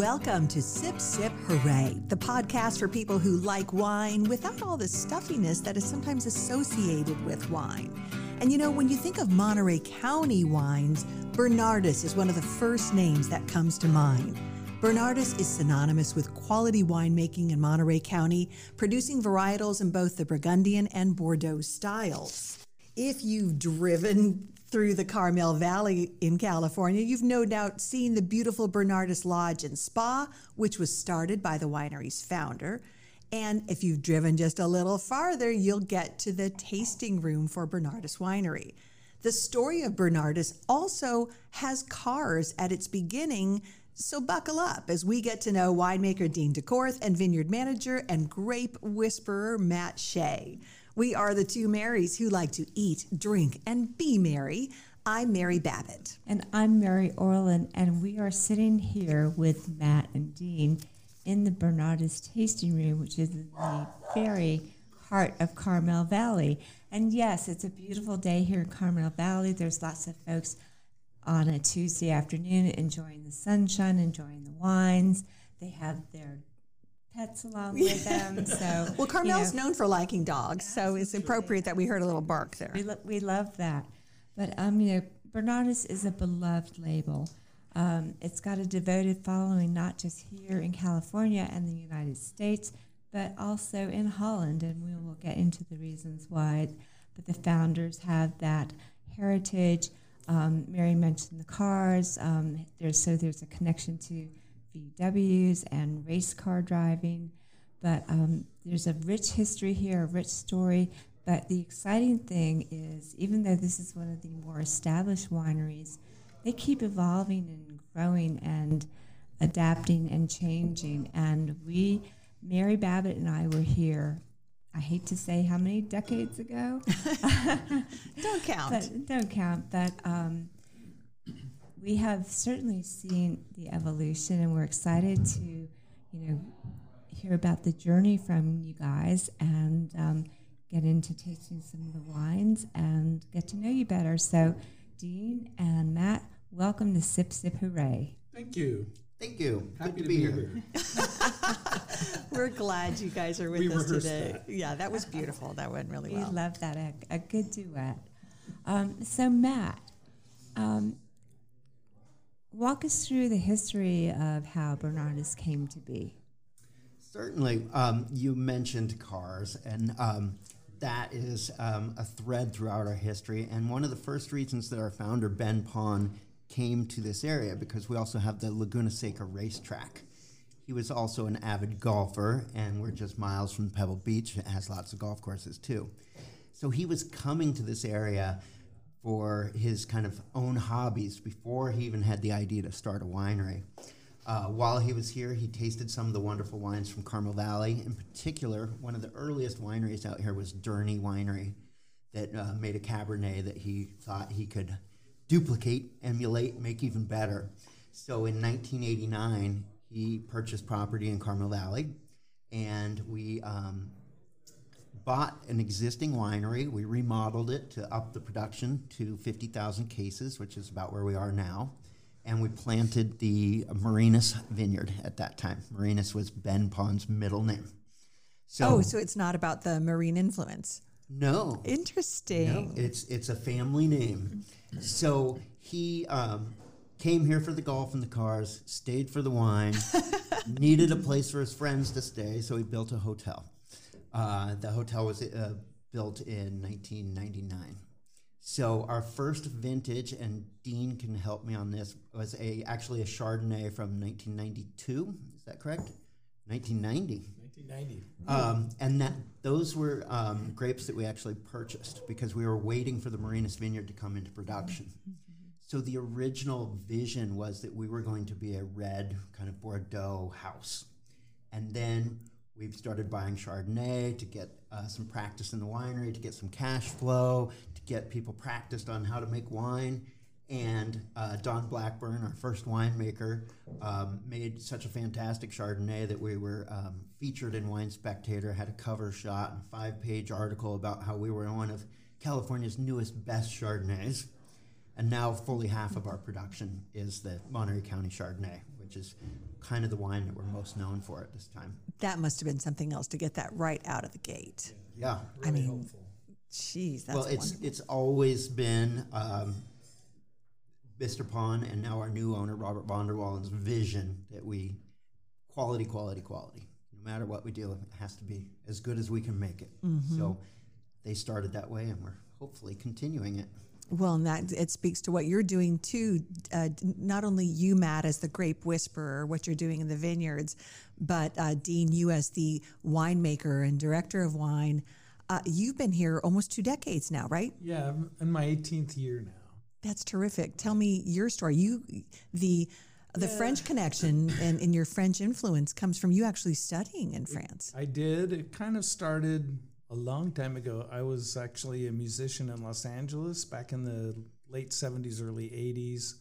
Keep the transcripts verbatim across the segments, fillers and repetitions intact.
Welcome to Sip Sip Hooray, the podcast for people who like wine without all the stuffiness that is sometimes associated with wine. And you know, when you think of Monterey County wines, Bernardus is one of the first names that comes to mind. Bernardus is synonymous with quality winemaking in Monterey County, producing varietals in both the Burgundian and Bordeaux styles. If you've driven through the Carmel Valley in California, you've no doubt seen the beautiful Bernardus Lodge and Spa, which was started by the winery's founder. And if you've driven just a little farther, you'll get to the tasting room for Bernardus Winery. The story of Bernardus also has cars at its beginning, so buckle up as we get to know winemaker Dean DeCorth and vineyard manager and grape whisperer Matt Shea. We are the two Marys who like to eat, drink, and be merry. I'm Mary Babbitt. And I'm Mary Orlin, and we are sitting here with Matt and Dean in the Bernardus tasting room, which is in the very heart of Carmel Valley. And yes, it's a beautiful day here in Carmel Valley. There's lots of folks on a Tuesday afternoon enjoying the sunshine, enjoying the wines. They have their pets along with them. So well, Carmel's you know, known for liking dogs, absolutely. So it's appropriate that we heard a little bark there. We, lo- we love that. But, um, you know, Bernardus is a beloved label. Um, it's got a devoted following, not just here in California and the United States, but also in Holland. And we will get into the reasons why. But the founders have that heritage. Um, Mary mentioned the cars. Um, there's so there's a connection to V Ws and race car driving, but um, there's a rich history here, a rich story. But the exciting thing is, even though this is one of the more established wineries, they keep evolving and growing and adapting and changing. And we, Mary Babbitt and I, were here. I hate to say how many decades ago. Don't count. But, don't count. But um, we have certainly seen the evolution, and we're excited to, you know, hear about the journey from you guys and um, get into tasting some of the wines and get to know you better. So, Dean and Matt, welcome to Sip Sip Hooray. Thank you. Thank you. Happy, Happy to, to be, be here. here. We're glad you guys are with we us today. That. Yeah, that was beautiful. That went really we well. We love that. A, a good duet. Um, so, Matt, um, walk us through the history of how Bernardus came to be. Certainly. Um, you mentioned cars, and um, that is um, a thread throughout our history. And one of the first reasons that our founder, Ben Pon, came to this area, because we also have the Laguna Seca Racetrack. He was also an avid golfer, and we're just miles from Pebble Beach. It has lots of golf courses, too. So he was coming to this area for his kind of own hobbies before he even had the idea to start a winery. Uh, while he was here, he tasted some of the wonderful wines from Carmel Valley. In particular, one of the earliest wineries out here was Durney Winery that uh, made a Cabernet that he thought he could duplicate, emulate, make even better. So in nineteen eighty-nine... he purchased property in Carmel Valley, and we um, bought an existing winery. We remodeled it to up the production to fifty thousand cases, which is about where we are now. And we planted the Marinus Vineyard at that time. Marinus was Ben Pon's middle name. So, oh, so it's not about the marine influence. No. Interesting. No, it's, it's a family name. So he... Um, came here for the golf and the cars, stayed for the wine, needed a place for his friends to stay, so he built a hotel. Uh, the hotel was uh, built in nineteen ninety-nine. So our first vintage, and Dean can help me on this, was a actually a Chardonnay from nineteen ninety-two. Is that correct? nineteen ninety. nineteen ninety. Um, and that those were um, grapes that we actually purchased because we were waiting for the Marinus Vineyard to come into production. So the original vision was that we were going to be a red kind of Bordeaux house. And then we've started buying Chardonnay to get uh, some practice in the winery, to get some cash flow, to get people practiced on how to make wine. And uh, Don Blackburn, our first winemaker, um, made such a fantastic Chardonnay that we were um, featured in Wine Spectator, had a cover shot and a five-page article about how we were one of California's newest best Chardonnays. And now fully half of our production is the Monterey County Chardonnay, which which is kind of the wine that we're most known for at this time. That must have been something else to get that right out of the gate. Yeah. yeah. Really I mean, hopeful. Geez, that's well, it's wonderful. It's always been um, Mister Pon and now our new owner, Robert Vonderwallen's vision that we quality, quality, quality. No matter what we do, it has to be as good as we can make it. Mm-hmm. So they started that way, and we're hopefully continuing it. Well, and that it speaks to what you're doing too. Uh, not only you, Matt, as the grape whisperer, what you're doing in the vineyards, but uh, Dean, you as the winemaker and director of wine. Uh, you've been here almost two decades now, right? Yeah, I'm in my eighteenth year now. That's terrific. Tell me your story. You, the the yeah. French connection and, and your French influence comes from you actually studying in France. It, I did. It kind of started a long time ago. I was actually a musician in Los Angeles back in the late seventies, early eighties.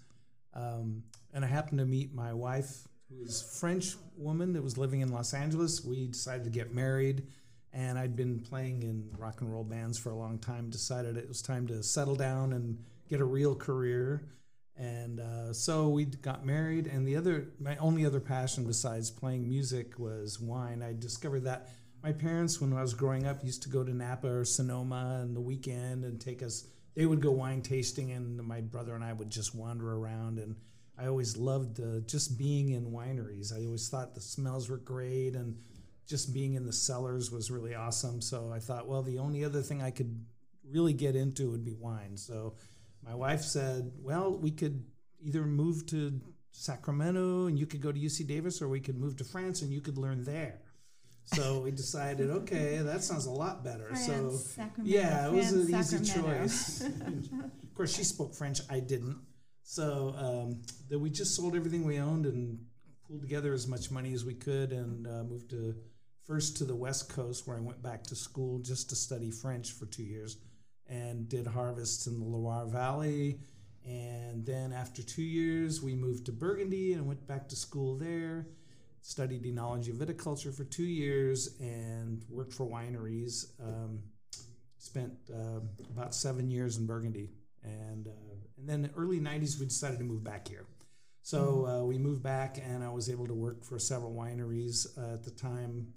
Um, and I happened to meet my wife, who is a French woman that was living in Los Angeles. We decided to get married, and I'd been playing in rock and roll bands for a long time, decided it was time to settle down and get a real career. And uh, so we got married, and the other, my only other passion besides playing music was wine. I discovered that my parents, when I was growing up, used to go to Napa or Sonoma on the weekend and take us. They would go wine tasting, and my brother and I would just wander around. And I always loved uh, just being in wineries. I always thought the smells were great, and just being in the cellars was really awesome. So I thought, well, the only other thing I could really get into would be wine. So my wife said, well, we could either move to Sacramento and you could go to U C Davis, or we could move to France and you could learn there. So we decided, okay, that sounds a lot better. France, so Sacramento, yeah, it was an Sacramento. Easy choice. Of course, she spoke French. I didn't. So um, that we just sold everything we owned and pulled together as much money as we could and uh, moved to first to the West Coast, where I went back to school just to study French for two years and did harvests in the Loire Valley. And then after two years, we moved to Burgundy and went back to school there. Studied enology and viticulture for two years and worked for wineries. Um, spent uh, about seven years in Burgundy, and uh, and then in the early nineties we decided to move back here. So uh, we moved back, and I was able to work for several wineries uh, at the time.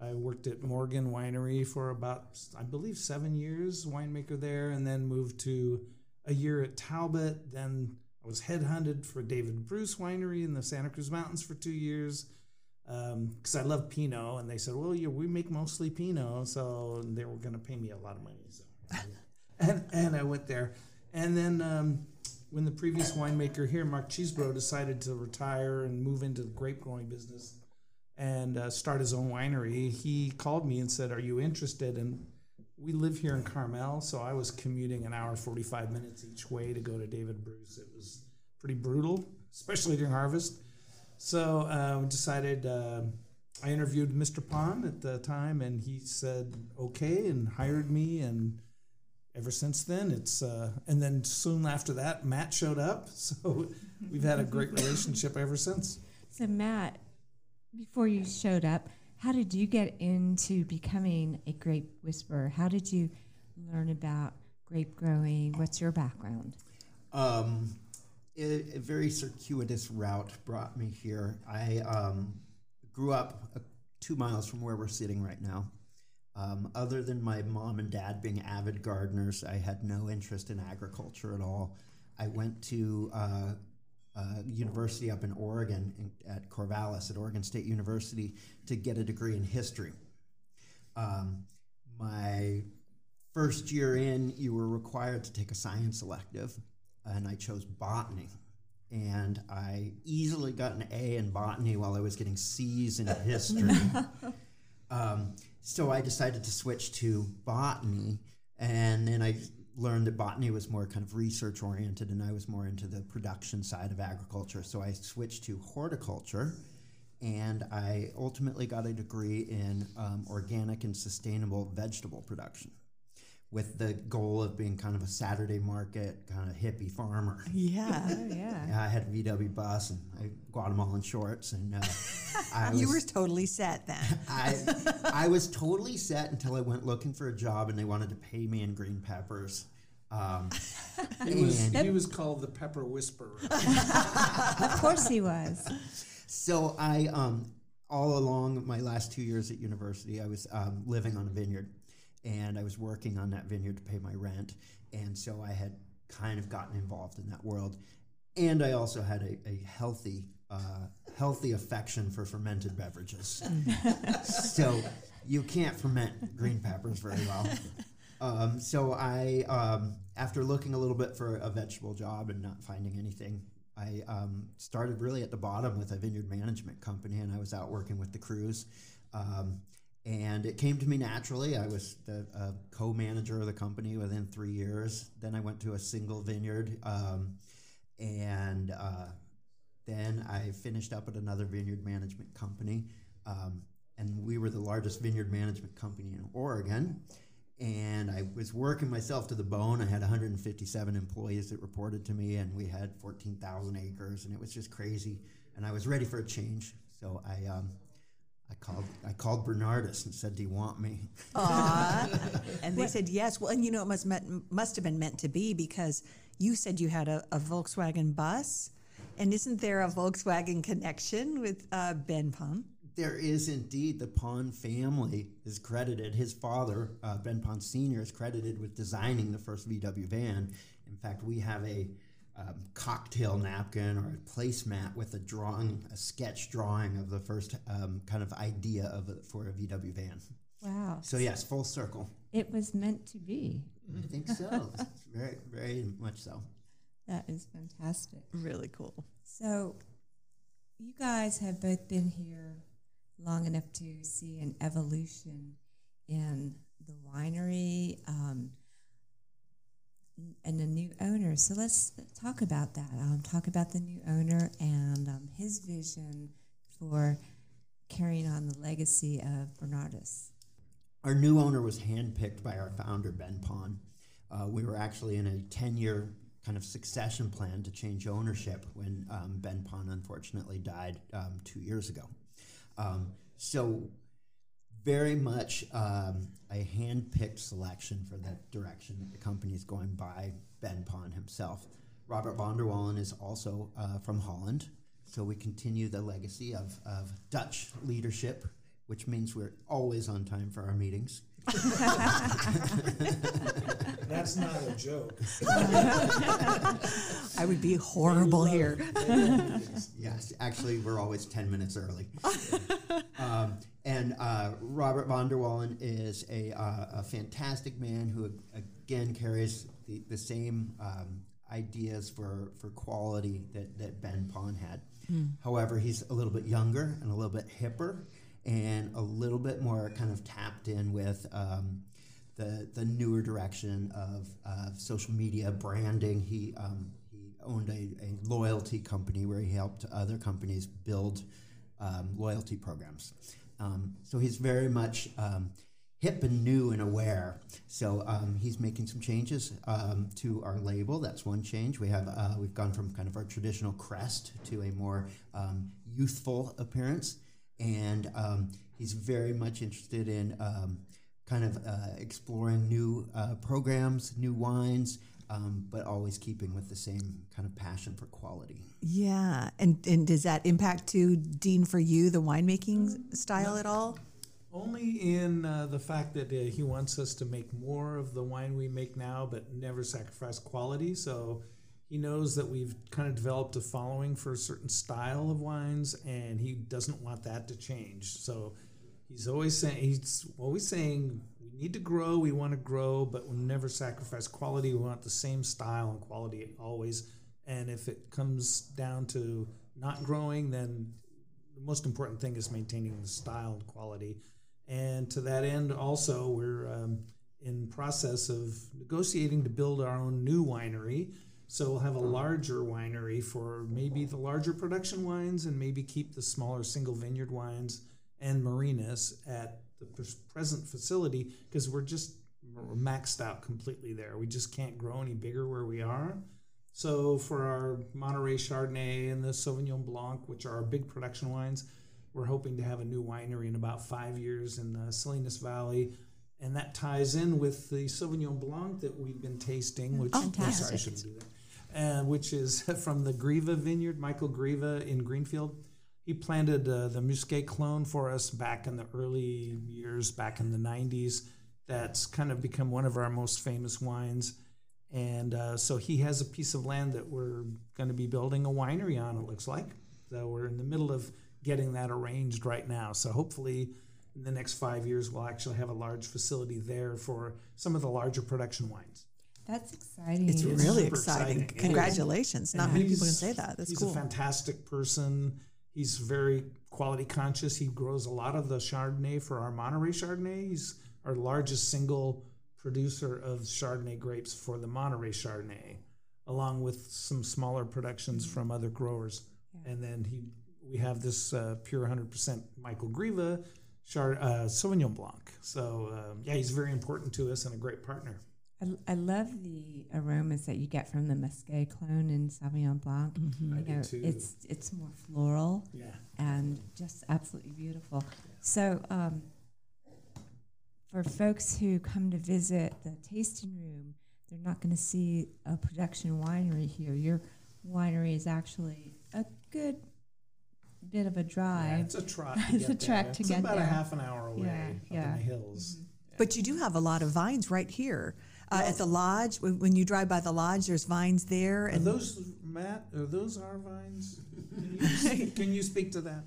I worked at Morgan Winery for about I believe seven years, winemaker there, and then moved to a year at Talbot. Then I was headhunted for David Bruce Winery in the Santa Cruz Mountains for two years. Because um, I love Pinot, and they said, well, yeah, we make mostly Pinot, so they were going to pay me a lot of money. So. and, and I went there. And then um, when the previous winemaker here, Mark Cheesebro, decided to retire and move into the grape growing business and uh, start his own winery, he called me and said, are you interested? And we live here in Carmel, so I was commuting an hour, forty-five minutes each way to go to David Bruce. It was pretty brutal, especially during harvest. So uh, we decided, uh, I interviewed Mister Pon at the time, and he said, okay, and hired me. And ever since then, it's, uh, and then soon after that, Matt showed up. So we've had a great relationship ever since. So Matt, before you showed up, how did you get into becoming a grape whisperer? How did you learn about grape growing? What's your background? Um A very circuitous route brought me here. I um, grew up two miles from where we're sitting right now. Um, other than my mom and dad being avid gardeners, I had no interest in agriculture at all. I went to uh, a university up in Oregon at Corvallis at Oregon State University to get a degree in history. Um, my first year in, you were required to take a science elective. And I chose botany, and I easily got an A in botany while I was getting C's in history. um, so I decided to switch to botany, and then I learned that botany was more kind of research-oriented, and I was more into the production side of agriculture. So I switched to horticulture, and I ultimately got a degree in um, organic and sustainable vegetable production, with the goal of being kind of a Saturday market, kind of hippie farmer. Yeah, oh, yeah. yeah. I had a V W bus and I, Guatemalan shorts, and uh, I was, you were totally set then. I I was totally set until I went looking for a job, and they wanted to pay me in green peppers. Um, it was, he was called the Pepper Whisperer. Of course he was. So I, um, all along my last two years at university, I was um, living on a vineyard, and I was working on that vineyard to pay my rent. And so I had kind of gotten involved in that world. And I also had a, a healthy, uh, healthy affection for fermented beverages. So you can't ferment green peppers very well. Um, so I, um, after looking a little bit for a vegetable job and not finding anything, I um, started really at the bottom with a vineyard management company, and I was out working with the crews. Um, and it came to me naturally. I was the uh, co-manager of the company within three years. Then I went to a single vineyard. Um, and uh, then I finished up at another vineyard management company. Um, and we were the largest vineyard management company in Oregon. And I was working myself to the bone. I had one hundred fifty-seven employees that reported to me, and we had fourteen thousand acres, and it was just crazy. And I was ready for a change, so I um, I called I called Bernardus and said, "Do you want me?" Aww. And they said yes. Well, and you know, it must met, must have been meant to be, because you said you had a, a Volkswagen bus, and isn't there a Volkswagen connection with uh, Ben Pon? There is indeed. The Pon family is credited. His father, uh, Ben Pon Senior, is credited with designing the first V W van. In fact, we have a um, cocktail napkin or a placemat with a drawing, a sketch drawing of the first um, kind of idea of a, for a V W van. Wow. So yes, full circle. It was meant to be. I think so. Very, very much so. That is fantastic. Really cool. So you guys have both been here long enough to see an evolution in the winery um, and a new owner. So let's talk about that. Um, talk about the new owner and um, his vision for carrying on the legacy of Bernardus. Our new owner was handpicked by our founder, Ben Pon. Uh, we were actually in a ten-year kind of succession plan to change ownership when um, Ben Pon unfortunately died um, two years ago. Um, so very much um, a hand-picked selection for the direction that the company is going by Ben Pon himself. Robert Vonderwallen is also uh, from Holland, so we continue the legacy of, of Dutch leadership, which means we're always on time for our meetings. That's not a joke. I would be horrible here. Yes, actually, we're always ten minutes early. um, and uh, Robert Vonderwallen is a, uh, a fantastic man who, again, carries the, the same um, ideas for, for quality that, that Ben Pon had. Mm. However, he's a little bit younger and a little bit hipper and a little bit more kind of tapped in with um, the the newer direction of uh, social media branding. He um, he owned a, a loyalty company where he helped other companies build um, loyalty programs. Um, so he's very much um, hip and new and aware. So um, he's making some changes um, to our label. That's one change. We have uh, we've gone from kind of our traditional crest to a more um, youthful appearance. And um, he's very much interested in um, kind of uh, exploring new uh, programs, new wines, um, but always keeping with the same kind of passion for quality. Yeah, and and does that impact too, Dean, for you, the winemaking style no. at all? Only in uh, the fact that uh, he wants us to make more of the wine we make now, but never sacrifice quality. So he knows that we've kind of developed a following for a certain style of wines, and he doesn't want that to change. So he's always saying, he's always saying, we need to grow, we want to grow, but we'll never sacrifice quality. We want the same style and quality always. And if it comes down to not growing, then the most important thing is maintaining the style and quality. And to that end, also, we're um, in process of negotiating to build our own new winery. So we'll have a larger winery for maybe the larger production wines and maybe keep the smaller single vineyard wines and Marinus at the present facility, because we're just we're maxed out completely there. We just can't grow any bigger where we are. So for our Monterey Chardonnay and the Sauvignon Blanc, which are our big production wines, we're hoping to have a new winery in about five years in the Salinas Valley. And that ties in with the Sauvignon Blanc that we've been tasting, which oh, I'm sorry, I shouldn't do that. Uh, which is from the Griva vineyard, Michael Griva in Greenfield. he planted uh, the Muscat clone for us back in the early years, back in the nineties. That's kind of become one of our most famous wines. And uh, so he has a piece of land that we're going to be building a winery on, it looks like. So we're in the middle of getting that arranged right now. So hopefully in the next five years, we'll actually have a large facility there for some of the larger production wines. That's exciting. It's, it's really exciting. exciting. Congratulations. And Not many people can say that. That's he's cool. He's a fantastic person. He's very quality conscious. He grows a lot of the Chardonnay for our Monterey Chardonnay. He's our largest single producer of Chardonnay grapes for the Monterey Chardonnay, along with some smaller productions mm-hmm. from other growers. Yeah. And then he, we have this uh, pure one hundred percent Michael Griva Chard, uh, Sauvignon Blanc. So, um, yeah, he's very important to us and a great partner. I, I love the aromas that you get from the Muscat clone in Sauvignon Blanc. Mm-hmm. I you do know, too. It's, it's more floral yeah. and just absolutely beautiful. Yeah. So um, for folks who come to visit the tasting room, they're not going to see a production winery here. Your winery is actually a good bit of a drive. Yeah, it's a trot to it's get a there. To it's get about there. a half an hour away yeah, up yeah. in the hills. Mm-hmm. yeah. But you do have a lot of vines right here. Uh, well, at the lodge, when, when you drive by the lodge, there's vines there. And are those, Matt, are those our vines? Can you, speak, can you speak to that?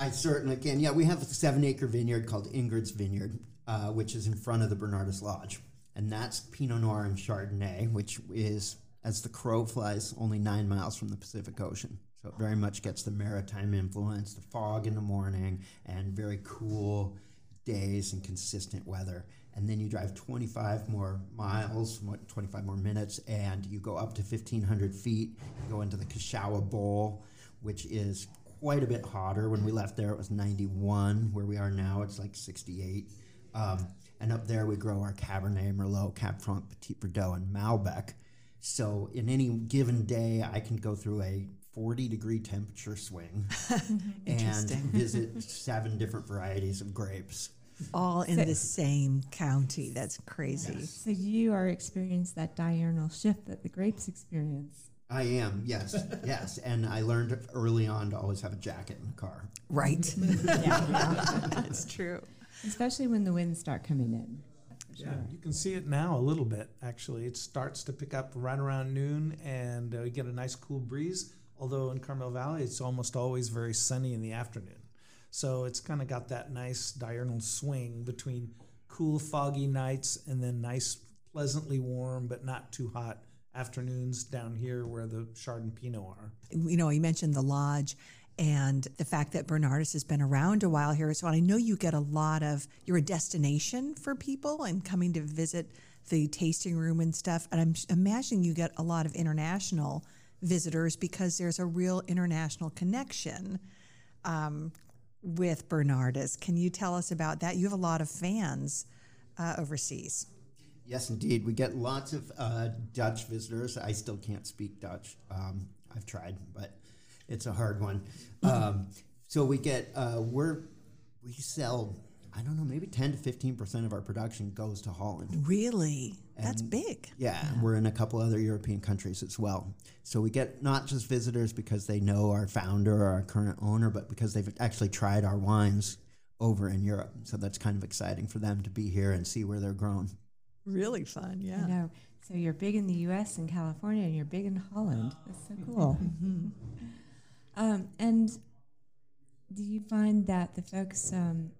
I certainly can. Yeah, we have a seven-acre vineyard called Ingrid's Vineyard, uh, which is in front of the Bernardus Lodge. And that's Pinot Noir and Chardonnay, which is, as the crow flies, only nine miles from the Pacific Ocean. So it very much gets the maritime influence, the fog in the morning, and very cool days and consistent weather. And then you drive twenty-five more miles, twenty-five more minutes, and you go up to fifteen hundred feet. You go into the Cachagua Bowl, which is quite a bit hotter. When we left there, it was ninety-one. Where we are now, it's like sixty-eight. Um, and up there, we grow our Cabernet, Merlot, Cab Franc, Petit Verdot, and Malbec. So in any given day, I can go through a forty-degree temperature swing and visit seven different varieties of grapes. All in so, the same county. That's crazy. Yes. So you are experiencing that diurnal shift that the grapes experience. I am, yes, yes. And I learned early on to always have a jacket in the car. Right. yeah. That's true. Especially when the winds start coming in. Sure. Yeah, you can see it now a little bit, actually. It starts to pick up right around noon, and uh, you get a nice cool breeze. Although in Carmel Valley, it's almost always very sunny in the afternoon. So it's kind of got that nice diurnal swing between cool, foggy nights and then nice, pleasantly warm, but not too hot afternoons down here where the Chard and Pinot are. You know, you mentioned the lodge and the fact that Bernardus has been around a while here. So I know you get a lot of, you're a destination for people and coming to visit the tasting room and stuff. And I'm imagining you get a lot of international visitors because there's a real international connection. Um with Bernardus. Can you tell us about that? You have a lot of fans uh, overseas. Yes, indeed. We get lots of uh, Dutch visitors. I still can't speak Dutch. Um, I've tried, but it's a hard one. Um, so we get, uh, we're, we sell, I don't know, maybe ten to fifteen percent of our production goes to Holland. Really? And that's big. Yeah, yeah. And we're in a couple other European countries as well. So we get not just visitors because they know our founder or our current owner, but because they've actually tried our wines over in Europe. So that's kind of exciting for them to be here and see where they're grown. Really fun, yeah. I know. So you're big in the U S and California, and you're big in Holland. That's so cool. mm-hmm. um, and do you find that the folks um,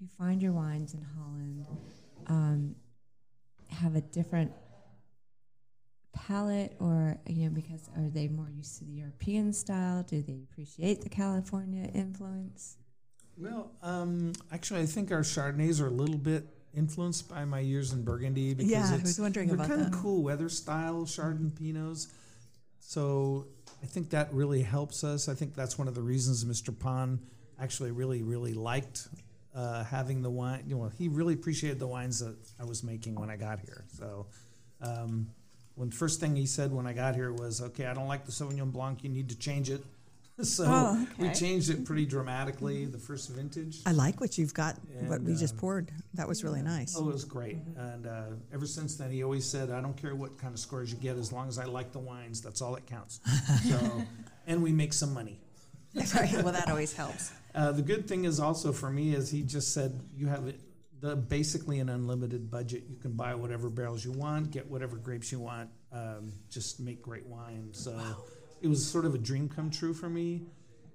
who find your wines in Holland um, have a different palate, or, you know, because are they more used to the European style? Do they appreciate the California influence? Well, um, actually, I think our Chardonnays are a little bit influenced by my years in Burgundy because yeah, it's, I was wondering they're about kind that. of cool weather style Chardon Pinots. So I think that really helps us. I think that's one of the reasons Mister Pon actually really, really liked Uh, having the wine, you know, he really appreciated the wines that I was making when I got here. So, um, when first thing he said when I got here was, "Okay, I don't like the Sauvignon Blanc. You need to change it." so oh, okay. we changed it pretty dramatically. The first vintage. I like what you've got. And, what we uh, just poured. That was really nice. Oh, it was great. Mm-hmm. And uh, ever since then, he always said, "I don't care what kind of scores you get, as long as I like the wines. That's all that counts." so, and we make some money. Right. Well, that always helps. Uh, the good thing is also for me is he just said you have the, basically an unlimited budget. You can buy whatever barrels you want, get whatever grapes you want, um, just make great wine. So wow. It was sort of a dream come true for me.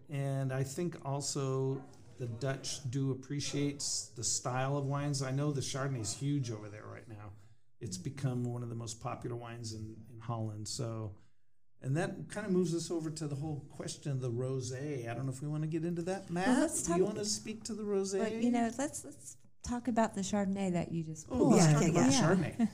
And I think also the Dutch do appreciate the style of wines. I know the Chardonnay is huge over there right now. It's become one of the most popular wines in, in Holland. So, and that kind of moves us over to the whole question of the rosé. I don't know if we want to get into that, Matt. Well, let's talk, do you want to speak to the rosé? Well, you know, let's let's talk about the Chardonnay that you just. Oh, let's yeah, talk yeah, about yeah. Chardonnay.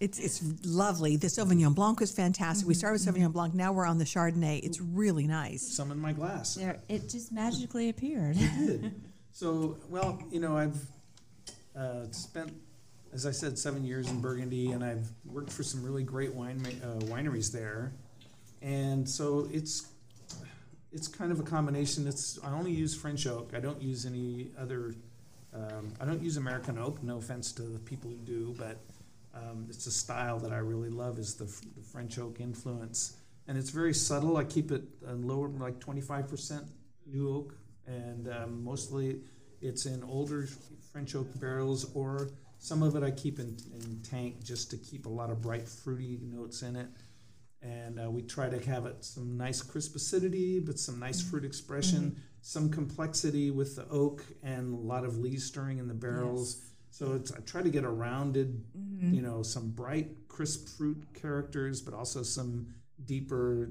It's it's lovely. The Sauvignon Blanc is fantastic. Mm-hmm. We started with Sauvignon mm-hmm. Blanc. Now we're on the Chardonnay. It's really nice. Some in my glass. There, it just magically appeared. It did. So, well, you know, I've uh, spent, as I said, seven years in Burgundy, and I've worked for some really great wine uh, wineries there. And so it's it's kind of a combination. It's I only use French oak. I don't use any other. Um, I don't use American oak. No offense to the people who do, but. Um, it's a style that I really love is the, the French oak influence. And it's very subtle. I keep it uh, lower, like twenty-five percent new oak. And um, mostly it's in older French oak barrels, or some of it I keep in, in tank just to keep a lot of bright fruity notes in it. And uh, we try to have it some nice crisp acidity, but some nice fruit expression, mm-hmm. some complexity with the oak and a lot of lees stirring in the barrels. Yes. So it's, I try to get a rounded, mm-hmm. you know, some bright, crisp fruit characters, but also some deeper,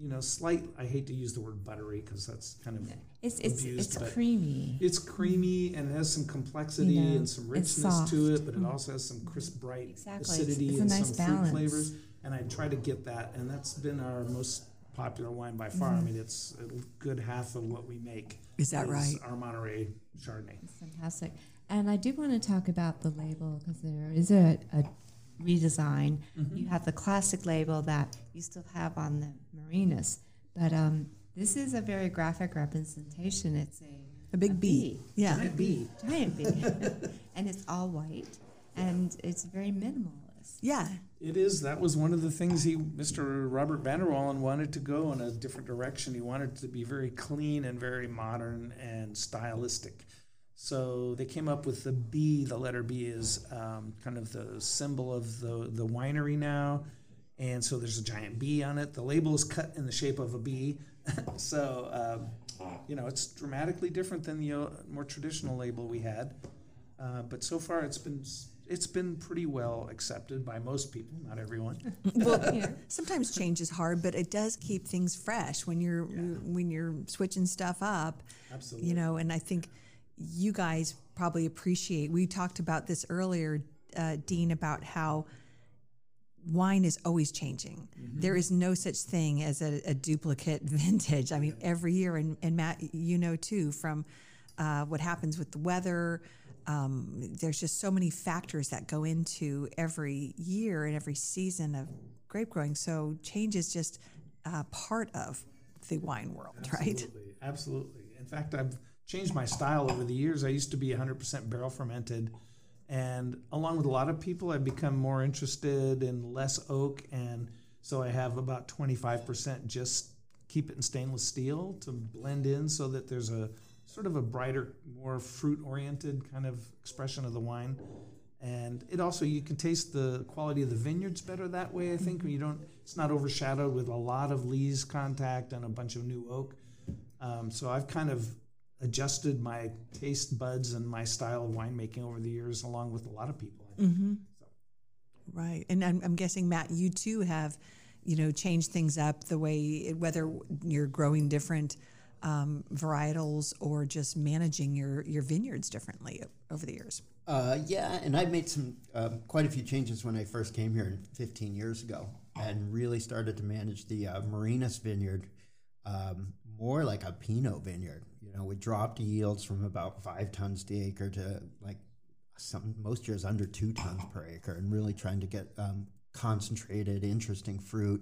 you know, slight. I hate to use the word buttery because that's kind of it's it's abused, it's creamy. It's creamy and it has some complexity, you know, and some richness to it, but it also has some crisp, bright exactly. acidity it's, it's and nice some balance. Fruit flavors. And I try to get that, and that's been our most popular wine by far. Mm-hmm. I mean, it's a good half of what we make. Is that is right? Our Monterey Chardonnay. That's fantastic. And I do want to talk about the label because there is a, a redesign. Mm-hmm. You have the classic label that you still have on the Marinus, but um, this is a very graphic representation. It's a a big a bee. bee, yeah, giant bee, giant bee, and it's all white, and yeah. it's very minimalist. Yeah, it is. That was one of the things he, Mister Robert Vonderwallen, wanted to go in a different direction. He wanted to be very clean and very modern and stylistic. So they came up with the B. The letter B is um, kind of the symbol of the, the winery now. And so there's a giant B on it. The label is cut in the shape of a B. So, um, you know, it's dramatically different than the more traditional label we had. Uh, but so far it's been... It's been pretty well accepted by most people, not everyone. Well, yeah. Sometimes change is hard, but it does keep things fresh when you're yeah. when you're switching stuff up. Absolutely. You know, and I think you guys probably appreciate. We talked about this earlier, uh, Dean, about how wine is always changing. Mm-hmm. There is no such thing as a, a duplicate vintage. I mean, yeah. every year, and, and Matt, you know too, from uh, what happens with the weather. Um, there's just so many factors that go into every year and every season of grape growing. So change is just uh, part of the wine world, absolutely, right? Absolutely. In fact, I've changed my style over the years. I used to be one hundred percent barrel fermented. And along with a lot of people, I've become more interested in less oak. And so I have about twenty-five percent just keep it in stainless steel to blend in so that there's a sort of a brighter, more fruit-oriented kind of expression of the wine. And it also, you can taste the quality of the vineyards better that way, I think. When you don't, it's not overshadowed with a lot of lees contact and a bunch of new oak. Um, so I've kind of adjusted my taste buds and my style of winemaking over the years, along with a lot of people, I think. Mm-hmm. So. Right. And I'm, I'm guessing, Matt, you too have, you know, changed things up the way, whether you're growing different Um, varietals or just managing your, your vineyards differently over the years. Uh, yeah, and I made some uh, quite a few changes when I first came here fifteen years ago and really started to manage the uh, Marinus Vineyard um, more like a Pinot vineyard. You know, we dropped yields from about five tons to acre to like some most years under two tons per acre and really trying to get um, concentrated, interesting fruit.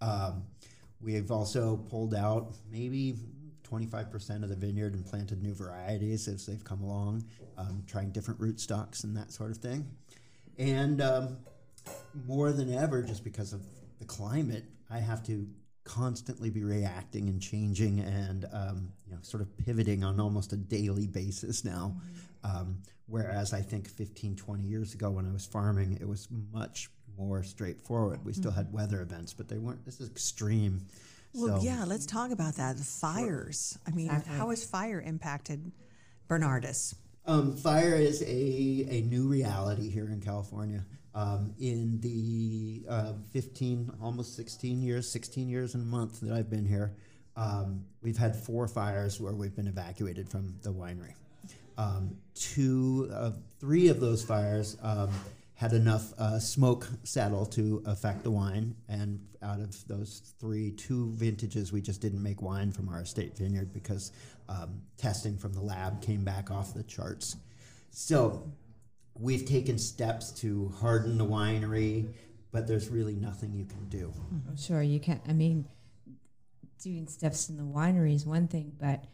Um, we've also pulled out maybe twenty-five percent of the vineyard and planted new varieties as they've come along, um, trying different rootstocks and that sort of thing. And um, more than ever, just because of the climate, I have to constantly be reacting and changing and um, you know, sort of pivoting on almost a daily basis now. Um, whereas I think fifteen, twenty years ago when I was farming, it was much more straightforward. We still had weather events, but they weren't this is extreme. Well, so, yeah, let's talk about that. The fires. Sure. I mean, exactly. How has fire impacted Bernardus? Um, fire is a, a new reality here in California. Um, in the uh, fifteen, almost sixteen years, sixteen years and a month that I've been here, um, we've had four fires where we've been evacuated from the winery. Um, two, uh, three of those fires um, had enough uh, smoke settle to affect the wine, and out of those three, two vintages, we just didn't make wine from our estate vineyard because um, testing from the lab came back off the charts. So we've taken steps to harden the winery, but there's really nothing you can do. Mm-hmm. Sure, you can't. I mean, doing steps in the winery is one thing, but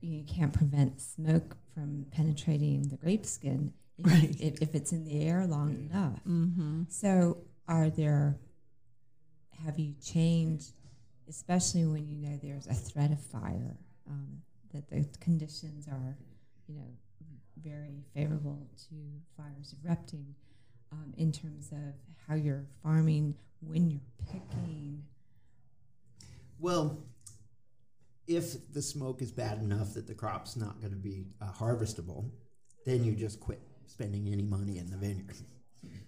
you can't prevent smoke from penetrating the grape skin if, right. if, if it's in the air long enough. Mm-hmm. So are there, have you changed, especially when you know there's a threat of fire, um, that the conditions are, you know, very favorable to fires erupting, um, in terms of how you're farming, when you're picking? Well, if the smoke is bad enough that the crop's not going to be uh, harvestable, then you just quit spending any money in the vineyard.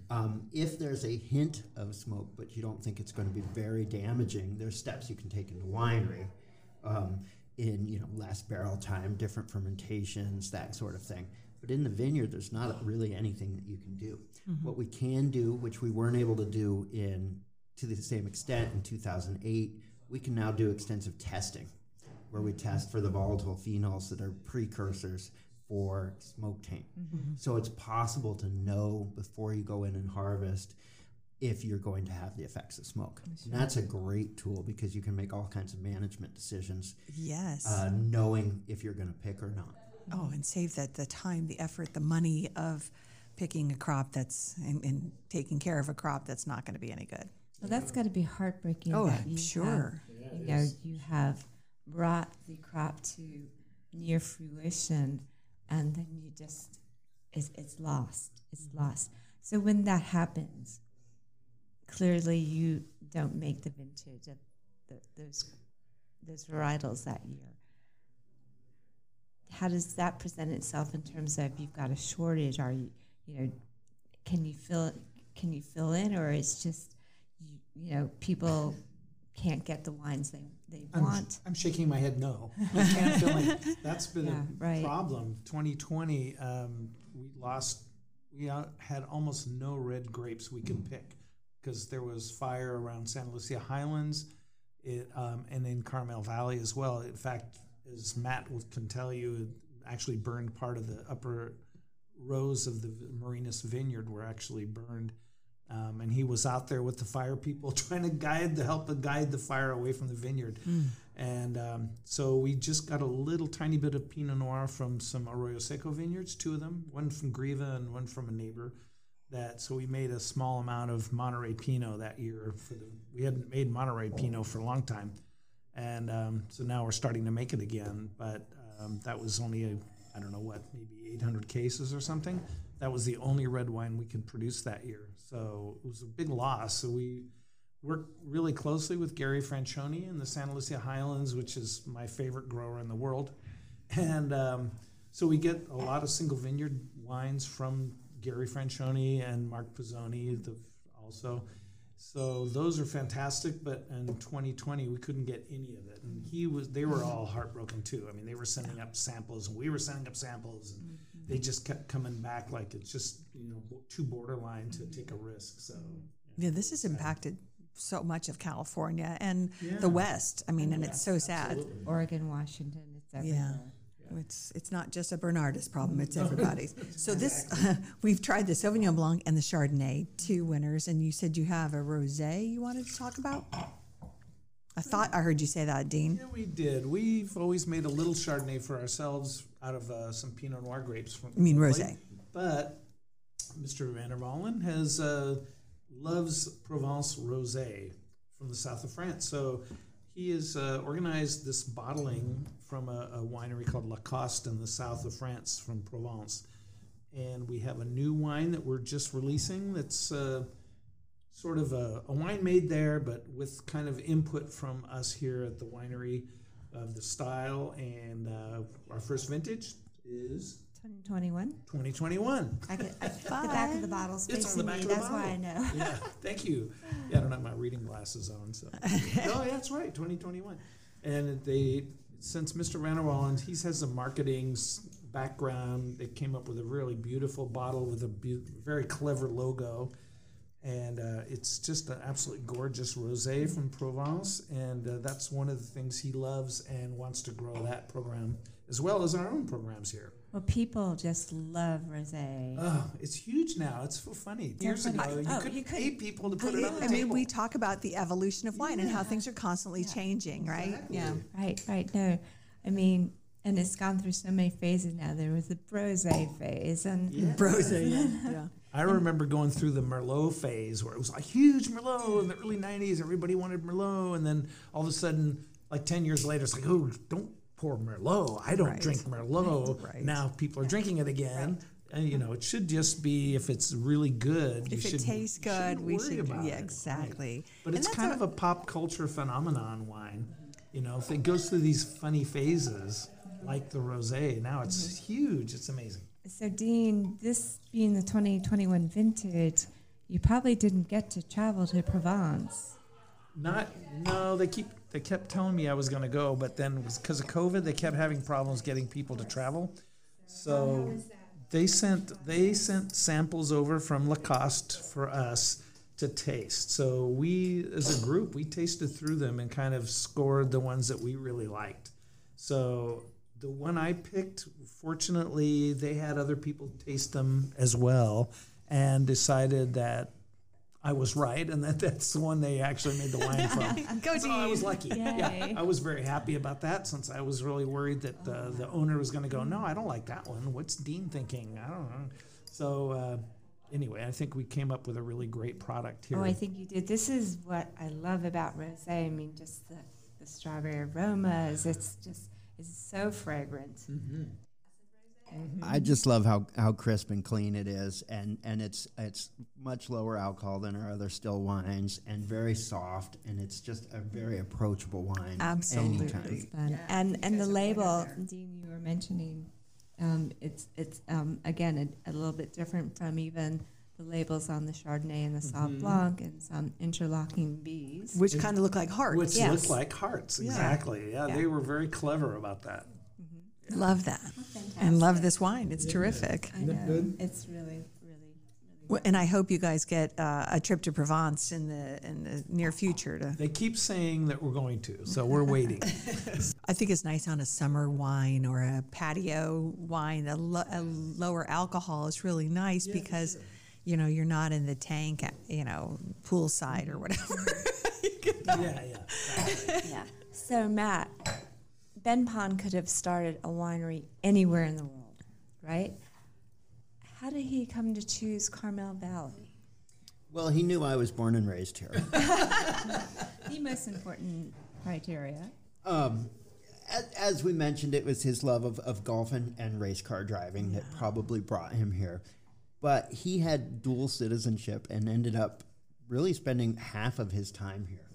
Um, if there's a hint of smoke, but you don't think it's going to be very damaging, there's steps you can take in the winery. Um, in, you know, less barrel time, different fermentations, that sort of thing. But in the vineyard, there's not really anything that you can do. Mm-hmm. What we can do, which we weren't able to do in to the same extent in two thousand eight, we can now do extensive testing, where we test for the volatile phenols that are precursors for smoke taint. Mm-hmm. So it's possible to know before you go in and harvest if you're going to have the effects of smoke. Sure. And that's a great tool because you can make all kinds of management decisions. Yes. Uh, knowing if you're going to pick or not. Oh, and save that the time, the effort, the money of picking a crop that's, and, and taking care of a crop that's not going to be any good. Well, that's got to be heartbreaking. Oh, that you sure. Have, you know, you have brought the crop to near fruition and then you just, it's, it's lost. It's lost. So when that happens, clearly, you don't make the vintage of the, those those varietals that year. How does that present itself in terms of you've got a shortage? Are you, you know, can you fill can you fill in, or it's just you, you know, people can't get the wines they they I'm, want? I'm shaking my head. No, we can't fill in. That's been yeah, a right. problem. twenty twenty, um, we lost. We had almost no red grapes we could pick, because there was fire around Santa Lucia Highlands it, um, and in Carmel Valley as well. In fact, as Matt can tell you, it actually burned part of the upper rows of the Marinus Vineyard were actually burned. Um, and he was out there with the fire people trying to guide, the help to guide the fire away from the vineyard. Mm. And um, so we just got a little tiny bit of Pinot Noir from some Arroyo Seco vineyards, two of them, one from Griva and one from a neighbor. That so we made a small amount of Monterey Pinot that year. For the, we hadn't made Monterey Pinot for a long time, and um, so now we're starting to make it again. But um, that was only a, I don't know what, maybe eight hundred cases or something. That was the only red wine we could produce that year. So it was a big loss. So we worked really closely with Gary Franscioni in the Santa Lucia Highlands, which is my favorite grower in the world, and um, so we get a lot of single vineyard wines from Gary Franscioni and Mark Pizzoni the, also. So those are fantastic, but in twenty twenty, we couldn't get any of it. And he was, they were all heartbroken too. I mean, they were sending up samples and we were sending up samples and mm-hmm. they just kept coming back like it's just, you know, too borderline to take a risk. So yeah, yeah this has impacted so much of California and yeah. the West. I mean, and yes, it's so sad. Absolutely. Oregon, Washington, it's everywhere. Yeah. It's it's not just a Bernardus problem, it's everybody's. So this, uh, we've tried the Sauvignon Blanc and the Chardonnay, two winners, and you said you have a rosé you wanted to talk about? I thought I heard you say that, Dean. Yeah, we did. We've always made a little Chardonnay for ourselves out of uh, some Pinot Noir grapes. From I mean rosé. But Mister Vonderwallen has uh, loves Provence rosé from the south of France, so He has uh, organized this bottling from a, a winery called Lacoste in the south of France, from Provence. And we have a new wine that we're just releasing that's uh, sort of a, a wine made there, but with kind of input from us here at the winery of the style. And uh, our first vintage is... twenty twenty-one twenty twenty-one I could, I, the back of the bottle's facing it's on the back me. Of the that's bottle. Why I know. Yeah, thank you. Yeah, I don't have my reading glasses on. So. No, yeah, that's right, twenty twenty-one And they, since Mister Vonderwallen, he has a marketing background, they came up with a really beautiful bottle with a be- very clever logo. And uh, it's just an absolutely gorgeous rosé from Provence. And uh, that's one of the things he loves and wants to grow that program, as well as our own programs here. Well, people just love rosé. Oh, it's huge now. It's so funny. It's Years so funny. ago, I, you oh, couldn't could, pay people to put I, it on the I table. I mean, we talk about the evolution of wine yeah. and how things are constantly yeah. changing, right? Exactly. Yeah. Right, right. No, I mean, and it's gone through so many phases now. There was the brosé phase. and yeah. Brosé, yeah. yeah. I remember going through the Merlot phase where it was a huge Merlot in the early nineties. Everybody wanted Merlot. And then all of a sudden, like ten years later, it's like, oh, don't pour Merlot. I don't right. drink Merlot. Right. Now people are drinking it again. Right. And, you know, it should just be, if it's really good, if you it tastes good, we should. About yeah, exactly. It, right? But and it's kind of a pop culture phenomenon, wine. You know, it goes through these funny phases like the rosé. Now it's mm-hmm. huge. It's amazing. So, Dean, this being the twenty twenty-one vintage, you probably didn't get to travel to Provence. Not, no, they keep they kept telling me I was going to go, but then because of COVID, they kept having problems getting people to travel. So they sent they sent samples over from Lacoste for us to taste. So we, as a group, we tasted through them and kind of scored the ones that we really liked. So... The one I picked, fortunately, they had other people taste them as well and decided that I was right and that that's the one they actually made the wine from. Go so I was lucky. Yeah, I was very happy about that, since I was really worried that uh, the owner was going to go, no, I don't like that one. What's Dean thinking? I don't know. So uh, anyway, I think we came up with a really great product here. Oh, I think you did. This is what I love about rosé. I mean, just the, the strawberry aromas. It's just... It's so fragrant. Mm-hmm. Mm-hmm. I just love how, how crisp and clean it is, and, and it's it's much lower alcohol than our other still wines, and very soft, and it's just a very approachable wine. Absolutely, it's fun. Yeah, and and the label, Dean, you were mentioning, um, it's it's um, again a, a little bit different from even. The labels on the Chardonnay and the Sauv mm-hmm. Blanc and some interlocking bees. Which kind of look like hearts. Which yes. look like hearts, exactly. Yeah. Yeah, yeah, they were very clever about that. Mm-hmm. Yeah. Love that. Well, and love this wine. It's yeah. terrific. I know. It's really, really, really well, and I hope you guys get uh, a trip to Provence in the in the near future. To They keep saying that we're going to, so we're waiting. I think it's nice on a summer wine or a patio wine. A, lo- a lower alcohol is really nice yeah, because... Sure. You know, you're not in the tank, you know, poolside or whatever. yeah, yeah. yeah. So, Matt, Ben Pon could have started a winery anywhere in the world, right? How did he come to choose Carmel Valley? Well, he knew I was born and raised here. The most important criteria. Um, as, as we mentioned, it was his love of, of golf and, and race car driving yeah. that probably brought him here. But he had dual citizenship and ended up really spending half of his time here.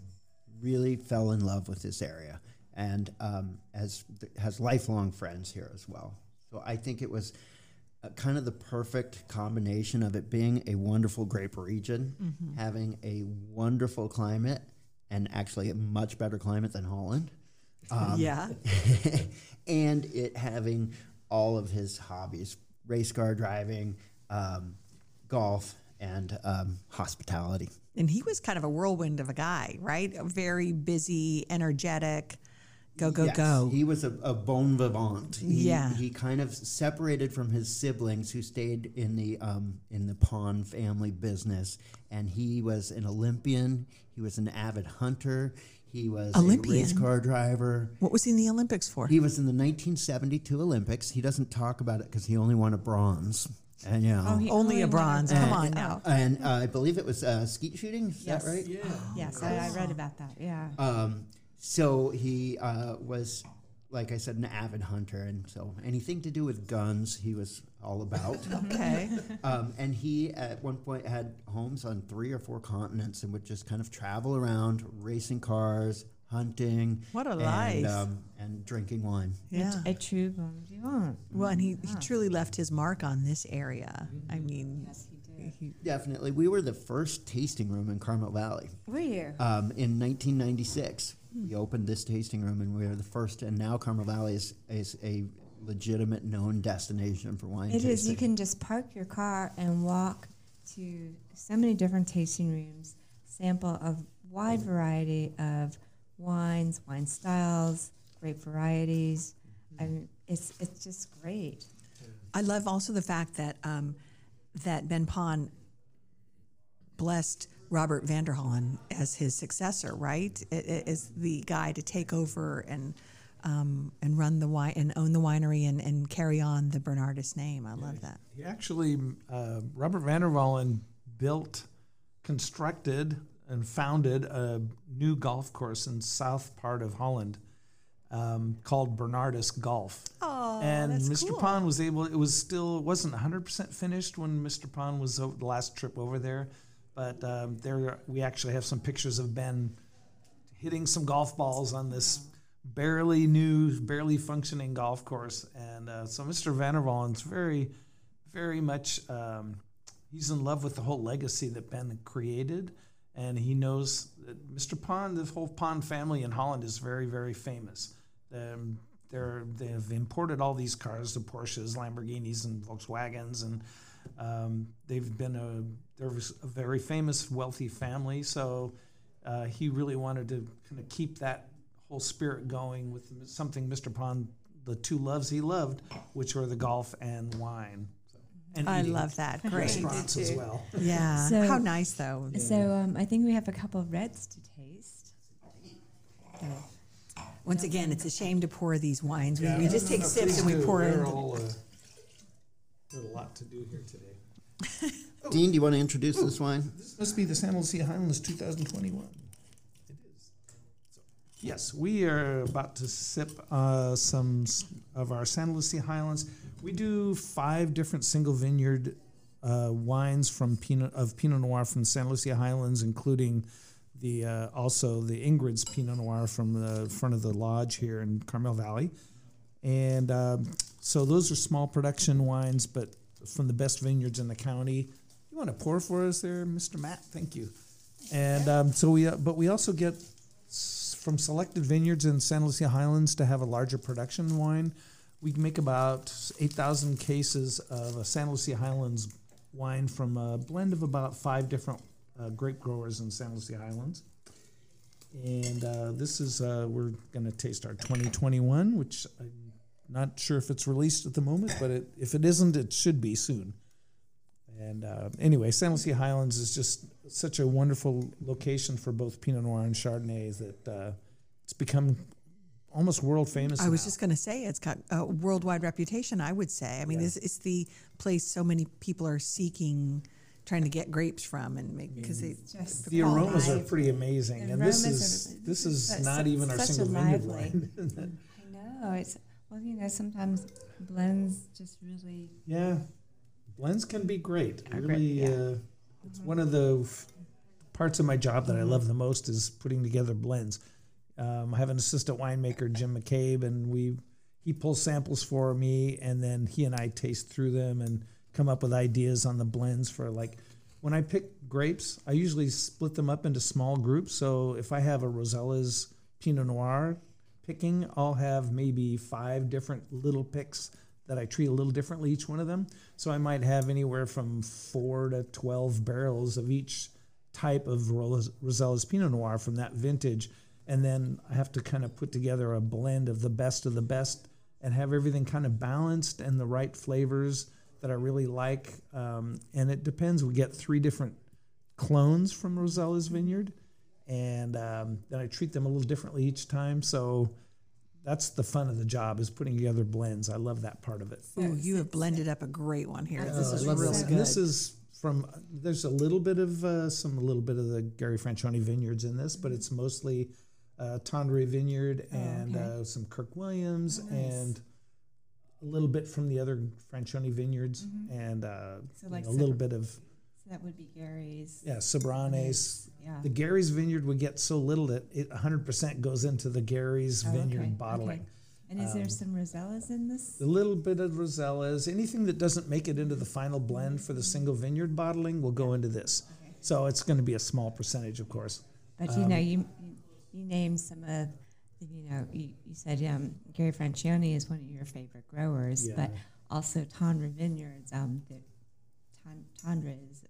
Really fell in love with this area, and um, has has lifelong friends here as well. So I think it was uh, kind of the perfect combination of it being a wonderful grape region, mm-hmm. having a wonderful climate, and actually a much better climate than Holland. Um, yeah, and it having all of his hobbies: race car driving. Um, golf and um, hospitality. And he was kind of a whirlwind of a guy, right? A very busy, energetic, go, go, yes. go. He was a, a bon vivant. He, yeah. He kind of separated from his siblings who stayed in the um, in the Pon family business. And he was an Olympian. He was an avid hunter. He was Olympian. A race car driver. What was he in the Olympics for? He was in the nineteen seventy-two Olympics. He doesn't talk about it because he only won a bronze. And, you know, oh, only, only a bronze. And, come on now. And uh, I believe it was uh, skeet shooting. Is yes. that right? Yeah. Yes, I, I read about that. Yeah. Um, So he uh, was, like I said, an avid hunter, and so anything to do with guns he was all about. Okay. Um, and he, at one point, had homes on three or four continents and would just kind of travel around, racing cars, hunting. What a and, life. Um, and drinking wine. Yeah. A true bon vivant. Well, and he, he truly left his mark on this area. Mm-hmm. I mean... Yes, he Definitely. We were the first tasting room in Carmel Valley. Were you? Um, in nineteen ninety-six, hmm. we opened this tasting room, and we were the first. And now Carmel Valley is, is a legitimate known destination for wine It tasting. Is. You can just park your car and walk to so many different tasting rooms, sample a wide variety of wines, wine styles, grape varieties. Mm-hmm. I mean, it's, it's just great. I love also the fact that... Um, that Ben Pon blessed Robert Vonderwallen as his successor, right? Is the guy to take over and um, and run the wine and own the winery and, and carry on the Bernardus name. I yeah, love that. He actually, uh, Robert Vonderwallen built, constructed, and founded a new golf course in south part of Holland um, called Bernardus Golf. Oh. And that's Mister Cool. Pon was able, it was still, it wasn't one hundred percent finished when Mister Pon was over, the last trip over there. But um, there we actually have some pictures of Ben hitting some golf balls on this barely new, barely functioning golf course. And uh, so Mister Vonderwallen's very, very much, um, he's in love with the whole legacy that Ben created. And he knows that Mister Pon, the whole Pon family in Holland is very, very famous. Um, They're, they've imported all these cars, the Porsches, Lamborghinis, and Volkswagens, and um, they've been a they're a very famous, wealthy family. So uh, he really wanted to kind of keep that whole spirit going with something Mister Pon, the two loves he loved, which were the golf and wine. So, and I love that. Great. Restaurants as well. Yeah. So, how nice, though. So um, I think we have a couple of reds to taste. Uh, Once again, it's a shame to pour these wines. Yeah, we we just no, take no, sips and we do. pour We're in. All, uh, there's a lot to do here today. oh. Dean, do you want to introduce oh. this wine? This must be the Santa Lucia Highlands two thousand twenty-one. It is. So, yes, we are about to sip uh, some of our Santa Lucia Highlands. We do five different single vineyard uh, wines from Pinot, of Pinot Noir from Santa Lucia Highlands, including... The, uh, also the Ingrid's Pinot Noir from the front of the lodge here in Carmel Valley. And um, so those are small production wines, but from the best vineyards in the county. You want to pour for us there, Mister Matt? Thank you. And um, so we, uh, but we also get s- from selected vineyards in Santa Lucia Highlands to have a larger production wine. We make about eight thousand cases of a Santa Lucia Highlands wine from a blend of about five different Uh, grape growers in Santa Lucia Highlands. And uh, this is, uh, we're going to taste our twenty twenty-one, which I'm not sure if it's released at the moment, but it, if it isn't, it should be soon. And uh, anyway, Santa Lucia Highlands is just such a wonderful location for both Pinot Noir and Chardonnay that uh, it's become almost world famous. I was now. just going to say, it's got a worldwide reputation, I would say. I mean, yeah. it's, it's the place so many people are seeking trying to get grapes from and make because I mean, they just the aromas live. are pretty amazing the and this is are, this is such, not even our single vineyard wine. I know it's well you know sometimes blends just really yeah blends can be great really great, yeah. uh, mm-hmm. It's one of the f- parts of my job that mm-hmm. I love the most is putting together blends. um, I have an assistant winemaker, Jim McCabe, and we he pulls samples for me and then he and I taste through them and come up with ideas on the blends for, like, when I pick grapes, I usually split them up into small groups. So if I have a Rosella's Pinot Noir picking, I'll have maybe five different little picks that I treat a little differently, each one of them. So I might have anywhere from four to twelve barrels of each type of Rosella's Pinot Noir from that vintage. And then I have to kind of put together a blend of the best of the best and have everything kind of balanced and the right flavors that I really like, um, and it depends. We get three different clones from Rosella's Vineyard, and um, then I treat them a little differently each time, so that's the fun of the job, is putting together blends. I love that part of it. Oh, you have blended up a great one here. Yeah, this is really good. This is from, there's a little bit of, uh, some a little bit of the Gary Franscioni vineyards in this, but it's mostly uh, Tondery Vineyard and oh, okay. uh, some Kirk Williams oh, nice. and a little bit from the other Franscioni vineyards mm-hmm. and uh, so like you know, a little bit of... That would be Gary's. Yeah, Sobrane's. Yeah. The Gary's vineyard would get so little that it one hundred percent goes into the Gary's oh, vineyard okay. bottling. Okay. And is um, there some Rosella's in this? A little bit of Rosella's. Anything that doesn't make it into the final blend for the single vineyard bottling will go into this. Okay. So it's going to be a small percentage, of course. But um, you know, you you named some of, you know, you, you said um, Gary Franscioni is one of your favorite growers, yeah. but also Tondery Vineyards. Um, the Tondery is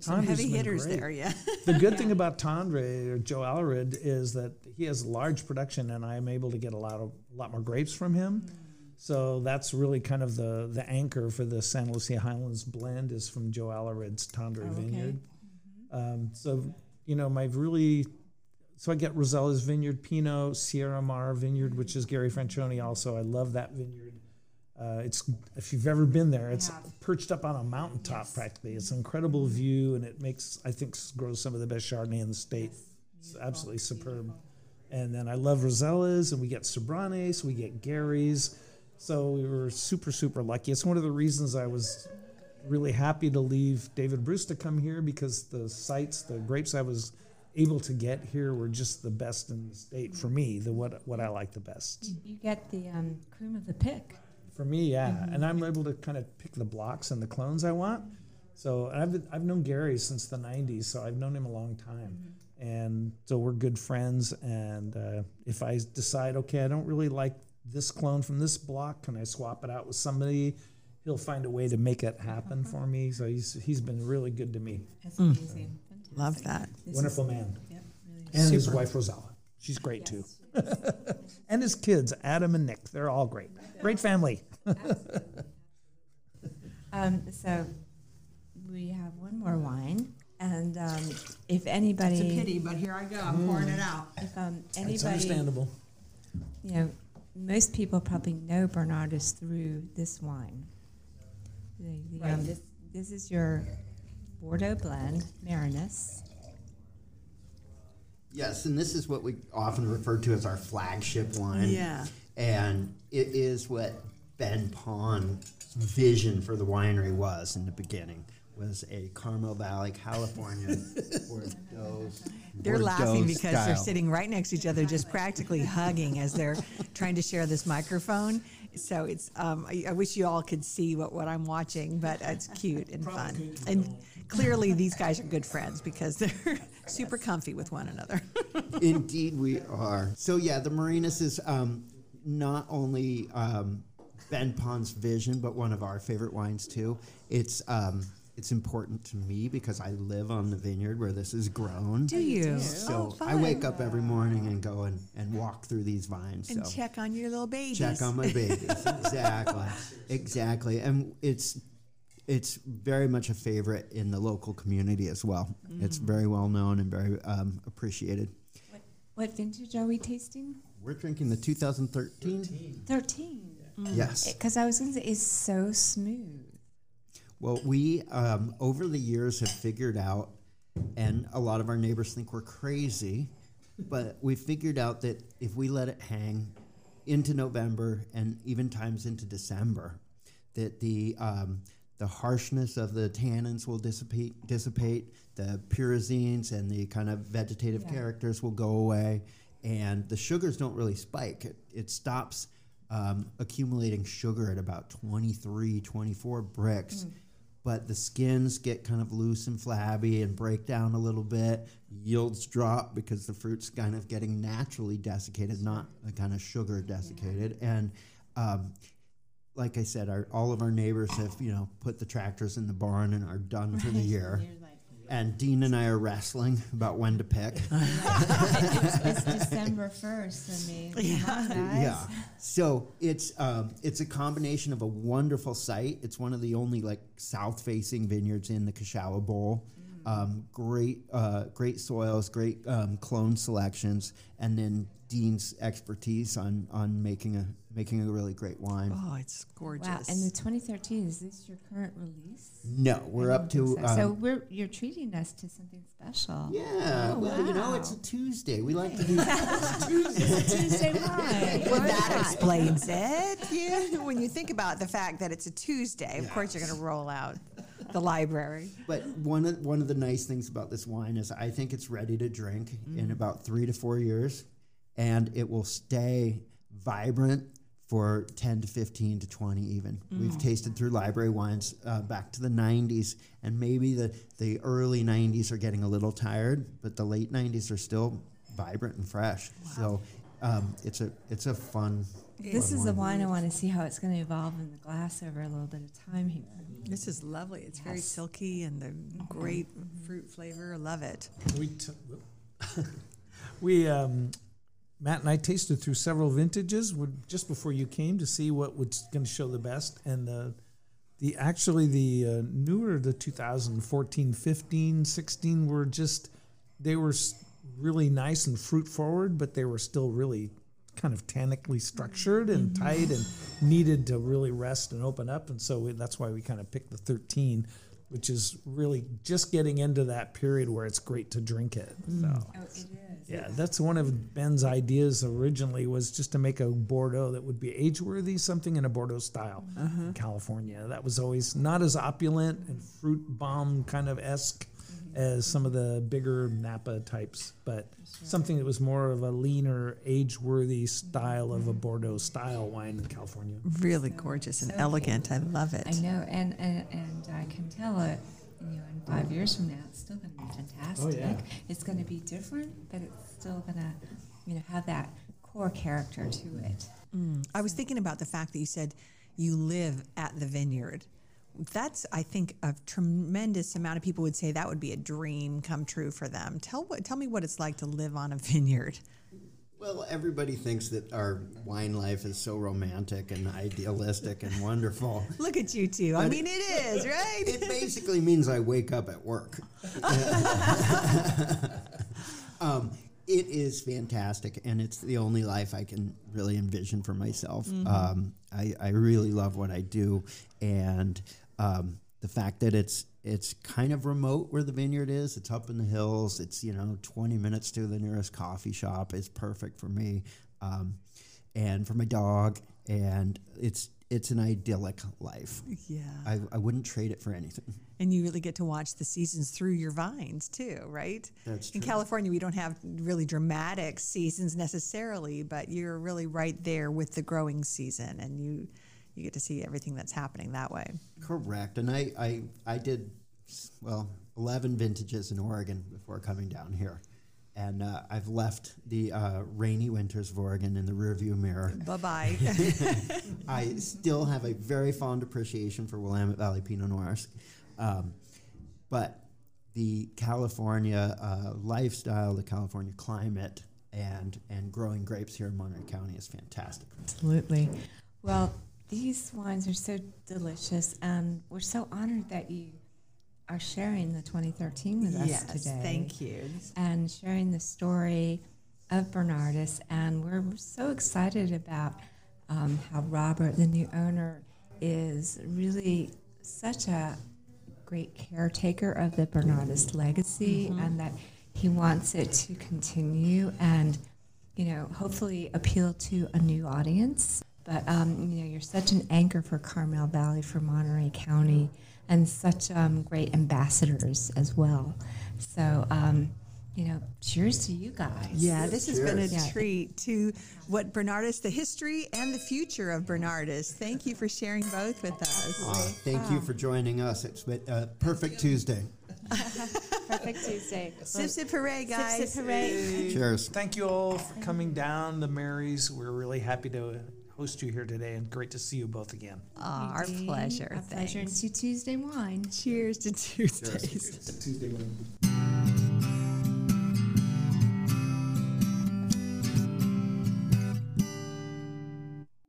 Some Tondra's heavy hitters great. there, yeah. The good yeah. thing about Tondery or Joe Allred is that he has large production, and I'm able to get a lot of a lot more grapes from him. Mm. So that's really kind of the the anchor for the Santa Lucia Highlands blend is from Joe Allred's Tondery oh, okay. Vineyard. Mm-hmm. um, so you know, my really so I get Rosella's Vineyard, Pinot, Sierra Mar Vineyard, which is Gary Franscioni. Also, I love that vineyard. Uh, it's if you've ever been there, it's perched up on a mountaintop yes. practically. It's an incredible view, and it makes I think grows some of the best Chardonnay in the state. Yes. It's absolutely superb. Beautiful. And then I love Rosella's, and we get Sobrane's, we get Gary's. So we were super super lucky. It's one of the reasons I was really happy to leave David Bruce to come here because the sites, the grapes I was able to get here were just the best in the state for me. The what what I like the best. You get the um, cream of the pick. For me, yeah, mm-hmm. and I'm able to kind of pick the blocks and the clones I want. So and I've been, I've known Gary since the nineties, so I've known him a long time, mm-hmm. and so we're good friends. And uh, if I decide, okay, I don't really like this clone from this block, can I swap it out with somebody? He'll find a way to make it happen uh-huh. for me. So he's he's been really good to me. That's mm. amazing. Fantastic. Love that. This Wonderful man. Yep, really and super. His wife Rosella. She's great, yes. too. And his kids, Adam and Nick, they're all great. Great family. um, so we have one more wine. And um, if anybody... It's a pity, but here I go. I'm mm. pouring it out. If um, anybody... It's understandable. You know, most people probably know Bernardus through this wine. The, the, right. um, this, this is your Bordeaux blend, Marinus. Yes, and this is what we often refer to as our flagship wine. Yeah. And it is what Ben Pon's vision for the winery was in the beginning, was a Carmel Valley, California, Bordeaux They're Bordeaux laughing because style. They're sitting right next to each other, just practically hugging as they're trying to share this microphone. So it's, um, I, I wish you all could see what, what I'm watching, but it's cute and Probably fun. And clearly these guys are good friends because they're super comfy with one another. Indeed we are. So yeah, the Marinus is um, not only um, Ben Pon's vision, but one of our favorite wines too. It's um, it's important to me because I live on the vineyard where this is grown. Do you? So oh, fun. I wake up every morning and go and, and walk through these vines. And so check on your little babies. Check on my babies. Exactly. Exactly. And it's it's very much a favorite in the local community as well. Mm. It's very well known and very um, appreciated. What, what vintage are we tasting? We're drinking the two thousand thirteen. thirteen. Mm. Yes. Because I was going to say, it's so smooth. Well, we, um, over the years, have figured out, and a lot of our neighbors think we're crazy, but we figured out that if we let it hang into November and even times into December, that the um, the harshness of the tannins will dissipate, dissipate, the pyrazines and the kind of vegetative yeah. characters will go away, and the sugars don't really spike. It, it stops um, accumulating sugar at about twenty-three, twenty-four bricks. Mm. But the skins get kind of loose and flabby and break down a little bit. Yields drop because the fruit's kind of getting naturally desiccated, not the kind of sugar desiccated. Yeah. And um, like I said, our, all of our neighbors have, you know, put the tractors in the barn and are done right. for the year. Like, and Dean and I are wrestling about when to pick. it's, it's December first, I mean. Yeah. yeah. So it's um, it's a combination of a wonderful site. It's one of the only, like, south-facing vineyards in the Cachagua Bowl. Mm. Um, great, uh, great soils, great um, clone selections, and then Dean's expertise on on making a making a really great wine. Oh, it's gorgeous! Wow! And the twenty thirteen, is this your current release? No, we're up to. So, um, so we're you're treating us to something special. Yeah, oh, well, wow. you know, it's a Tuesday. We like to do it's a Tuesday. It's a Tuesday wine. Well, that explains it. Yeah, when you think about the fact that it's a Tuesday, of yes. course you're going to roll out the library. But one of one of the nice things about this wine is I think it's ready to drink mm. in about three to four years, and it will stay vibrant for ten to fifteen to twenty even. Mm. We've tasted through library wines uh, back to the nineties, and maybe the, the early nineties are getting a little tired, but the late nineties are still vibrant and fresh. Wow. So um, it's a it's a fun This is the wine I want to see how it's going to evolve in the glass over a little bit of time here. This is lovely. It's yes. very silky and the great mm-hmm. fruit flavor. I love it. We, t- we um, Matt and I tasted through several vintages just before you came to see what was going to show the best. And the the actually the uh, newer, the two thousand fourteen, fifteen, sixteen were just, they were really nice and fruit forward, but they were still really kind of tannically structured and mm-hmm. tight and needed to really rest and open up. And so we, that's why we kind of picked the thirteen, which is really just getting into that period where it's great to drink it. So, oh, it is. Yeah, that's one of Ben's ideas originally, was just to make a Bordeaux that would be age-worthy, something in a Bordeaux style uh-huh. in California. That was always not as opulent and fruit bomb kind of esque as some of the bigger Napa types, but sure. something that was more of a leaner, age-worthy style of a Bordeaux-style wine in California. Really so, gorgeous and so elegant. Beautiful. I love it. I know, and and, and I can tell it, you know, in five years from now, it's still going to be fantastic. Oh, yeah. It's going to be different, but it's still going to, you know, have that core character to it. Mm. I was thinking about the fact that you said you live at the vineyard. That's, I think, a tremendous amount of people would say that would be a dream come true for them. Tell what, tell me what it's like to live on a vineyard. Well, everybody thinks that our wine life is so romantic and idealistic and wonderful. Look at you two. But I mean, it is, right? It basically means I wake up at work. um, it is fantastic, and it's the only life I can really envision for myself. Mm-hmm. Um, I, I really love what I do, and Um, the fact that it's it's kind of remote where the vineyard is. It's up in the hills. It's, you know, twenty minutes to the nearest coffee shop is perfect for me, um, and for my dog. And it's it's an idyllic life. Yeah, I, I wouldn't trade it for anything. And you really get to watch the seasons through your vines too, right? That's true. In California, we don't have really dramatic seasons necessarily, but you're really right there with the growing season, and you. You get to see everything that's happening that way. Correct. And I, I, I did, well, eleven vintages in Oregon before coming down here. And uh, I've left the uh, rainy winters of Oregon in the rearview mirror. Bye-bye. I still have a very fond appreciation for Willamette Valley Pinot Noirs. Um, but the California uh, lifestyle, the California climate, and, and growing grapes here in Monterey County is fantastic. Absolutely. Well, these wines are so delicious, and we're so honored that you are sharing the twenty thirteen with us yes, today. Yes, thank you. And sharing the story of Bernardus, and we're so excited about um, how Robert, the new owner, is really such a great caretaker of the Bernardus legacy, mm-hmm. and that he wants it to continue and, you know, hopefully appeal to a new audience. But, um, you know, you're such an anchor for Carmel Valley, for Monterey County, and such um, great ambassadors as well. So, um, you know, cheers to you guys. Yeah, this cheers. has been a yeah. treat to what Bernardus, the history and the future of Bernardus. Thank you for sharing both with us. Uh, thank wow. you for joining us. It's been a perfect Tuesday. Perfect Tuesday. Sip, sip, hooray, guys. Sip, sip, hooray. Hey. Cheers. Thank you all for coming down, the Marys. We're really happy to host you here today, and great to see you both again. Oh, our pleasure. Our Thanks. pleasure. And to Tuesday wine. Cheers to Tuesdays. Cheers to Tuesday wine.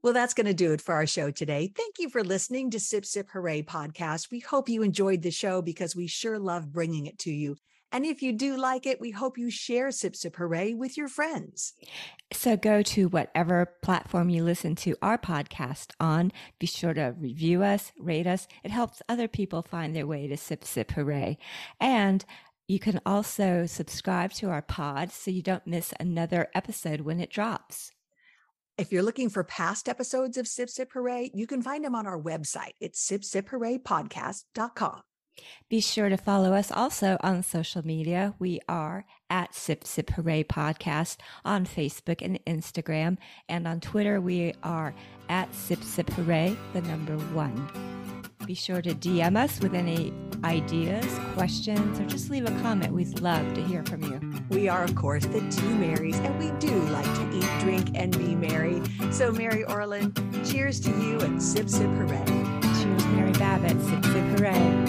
Well, that's going to do it for our show today. Thank you for listening to Sip Sip Hooray podcast. We hope you enjoyed the show because we sure love bringing it to you. And if you do like it, we hope you share Sip Sip Hooray with your friends. So go to whatever platform you listen to our podcast on. Be sure to review us, rate us. It helps other people find their way to Sip Sip Hooray. And you can also subscribe to our pod so you don't miss another episode when it drops. If you're looking for past episodes of Sip Sip Hooray, you can find them on our website. It's sip sip hooray podcast dot com. Be sure to follow us also on social media. We are at Sip Sip Hooray Podcast on Facebook and Instagram. And on Twitter, we are at Sip Sip Hooray, the number one. Be sure to D M us with any ideas, questions, or just leave a comment. We'd love to hear from you. We are, of course, the Two Marys, and we do like to eat, drink, and be merry. So, Mary Orlin, cheers to you and Sip Sip Hooray. Cheers, Mary Babbitt. Sip Sip Hooray.